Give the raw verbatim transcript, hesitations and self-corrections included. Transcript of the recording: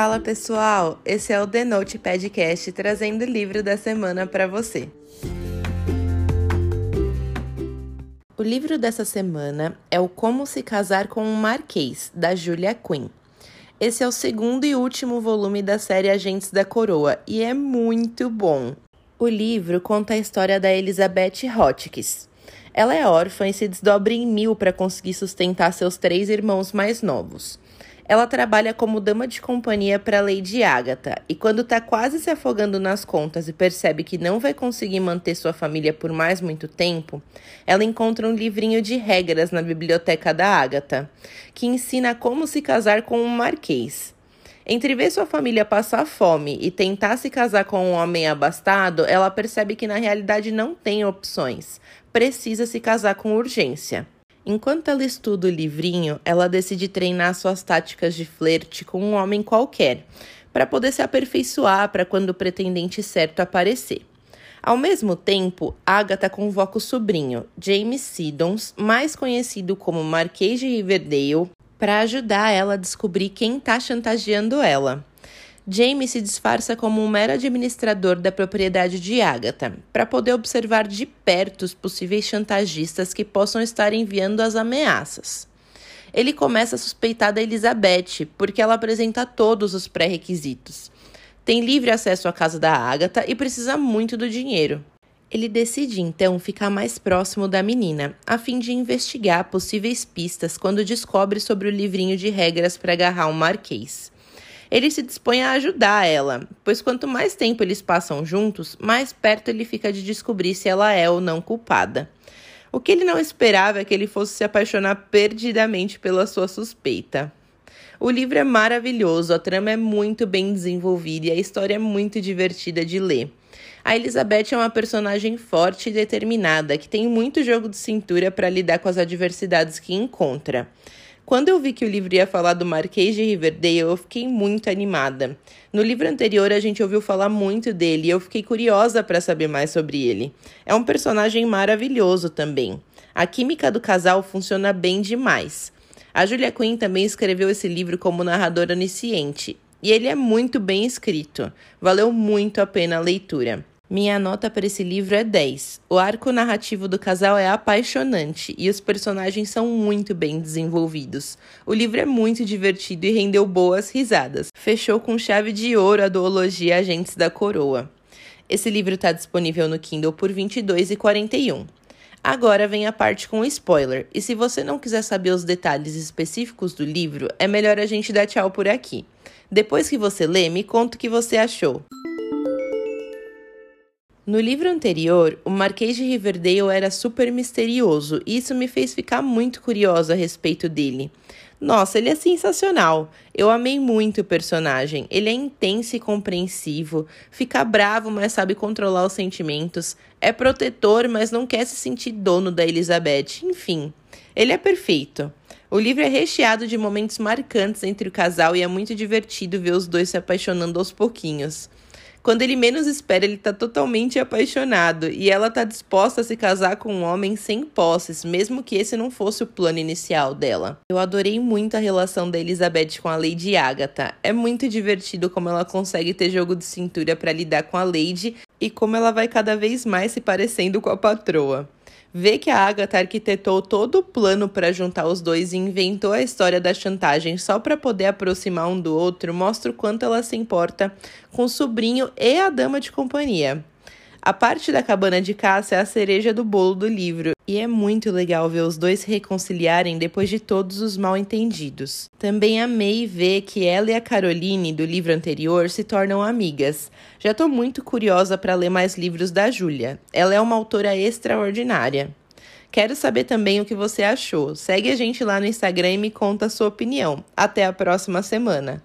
Fala pessoal, esse é o The Notepadcast trazendo o livro da semana para você. O livro dessa semana é o Como Se Casar Com Um Marquês, da Julia Quinn. Esse é o segundo e último volume da série Agentes da Coroa e é muito bom. O livro conta a história da Elizabeth Hotchkiss. Ela é órfã e se desdobra em mil para conseguir sustentar seus três irmãos mais novos. Ela trabalha como dama de companhia para Lady Agatha, e quando tá quase se afogando nas contas e percebe que não vai conseguir manter sua família por mais muito tempo, ela encontra um livrinho de regras na biblioteca da Agatha, que ensina como se casar com um marquês. Entre ver sua família passar fome e tentar se casar com um homem abastado, ela percebe que na realidade não tem opções, precisa se casar com urgência. Enquanto ela estuda o livrinho, ela decide treinar suas táticas de flerte com um homem qualquer, para poder se aperfeiçoar para quando o pretendente certo aparecer. Ao mesmo tempo, Agatha convoca o sobrinho, James Siddons, mais conhecido como Marquês de Riverdale, para ajudar ela a descobrir quem está chantageando ela. James se disfarça como um mero administrador da propriedade de Agatha, para poder observar de perto os possíveis chantagistas que possam estar enviando as ameaças. Ele começa a suspeitar da Elizabeth, porque ela apresenta todos os pré-requisitos. Tem livre acesso à casa da Agatha e precisa muito do dinheiro. Ele decide, então, ficar mais próximo da menina, a fim de investigar possíveis pistas quando descobre sobre o livrinho de regras para agarrar um marquês. Ele se dispõe a ajudar ela, pois quanto mais tempo eles passam juntos, mais perto ele fica de descobrir se ela é ou não culpada. O que ele não esperava é que ele fosse se apaixonar perdidamente pela sua suspeita. O livro é maravilhoso, a trama é muito bem desenvolvida e a história é muito divertida de ler. A Elizabeth é uma personagem forte e determinada, que tem muito jogo de cintura para lidar com as adversidades que encontra. Quando eu vi que o livro ia falar do Marquês de Riverdale, eu fiquei muito animada. No livro anterior, a gente ouviu falar muito dele e eu fiquei curiosa para saber mais sobre ele. É um personagem maravilhoso também. A química do casal funciona bem demais. A Julia Quinn também escreveu esse livro como narradora onisciente. E ele é muito bem escrito. Valeu muito a pena a leitura. Minha nota para esse livro é dez. O arco narrativo do casal é apaixonante e os personagens são muito bem desenvolvidos. O livro é muito divertido e rendeu boas risadas. Fechou com chave de ouro a duologia Agentes da Coroa. Esse livro está disponível no Kindle por vinte e dois reais e quarenta e um centavos. Agora vem a parte com spoiler, e se você não quiser saber os detalhes específicos do livro, é melhor a gente dar tchau por aqui. Depois que você lê, me conta o que você achou. No livro anterior, o Marquês de Riverdale era super misterioso e isso me fez ficar muito curiosa a respeito dele. Nossa, ele é sensacional! Eu amei muito o personagem. Ele é intenso e compreensivo, fica bravo, mas sabe controlar os sentimentos, é protetor, mas não quer se sentir dono da Elizabeth, enfim. Ele é perfeito. O livro é recheado de momentos marcantes entre o casal e é muito divertido ver os dois se apaixonando aos pouquinhos. Quando ele menos espera, ele tá totalmente apaixonado e ela tá disposta a se casar com um homem sem posses, mesmo que esse não fosse o plano inicial dela. Eu adorei muito a relação da Elizabeth com a Lady Agatha. É muito divertido como ela consegue ter jogo de cintura pra lidar com a Lady e como ela vai cada vez mais se parecendo com a patroa. Ver que a Agatha arquitetou todo o plano para juntar os dois e inventou a história da chantagem só para poder aproximar um do outro mostra o quanto ela se importa com o sobrinho e a dama de companhia. A parte da cabana de caça é a cereja do bolo do livro e é muito legal ver os dois se reconciliarem depois de todos os mal entendidos. Também amei ver que ela e a Caroline, do livro anterior, se tornam amigas. Já tô muito curiosa para ler mais livros da Julia. Ela é uma autora extraordinária. Quero saber também o que você achou. Segue a gente lá no Instagram e me conta a sua opinião. Até a próxima semana!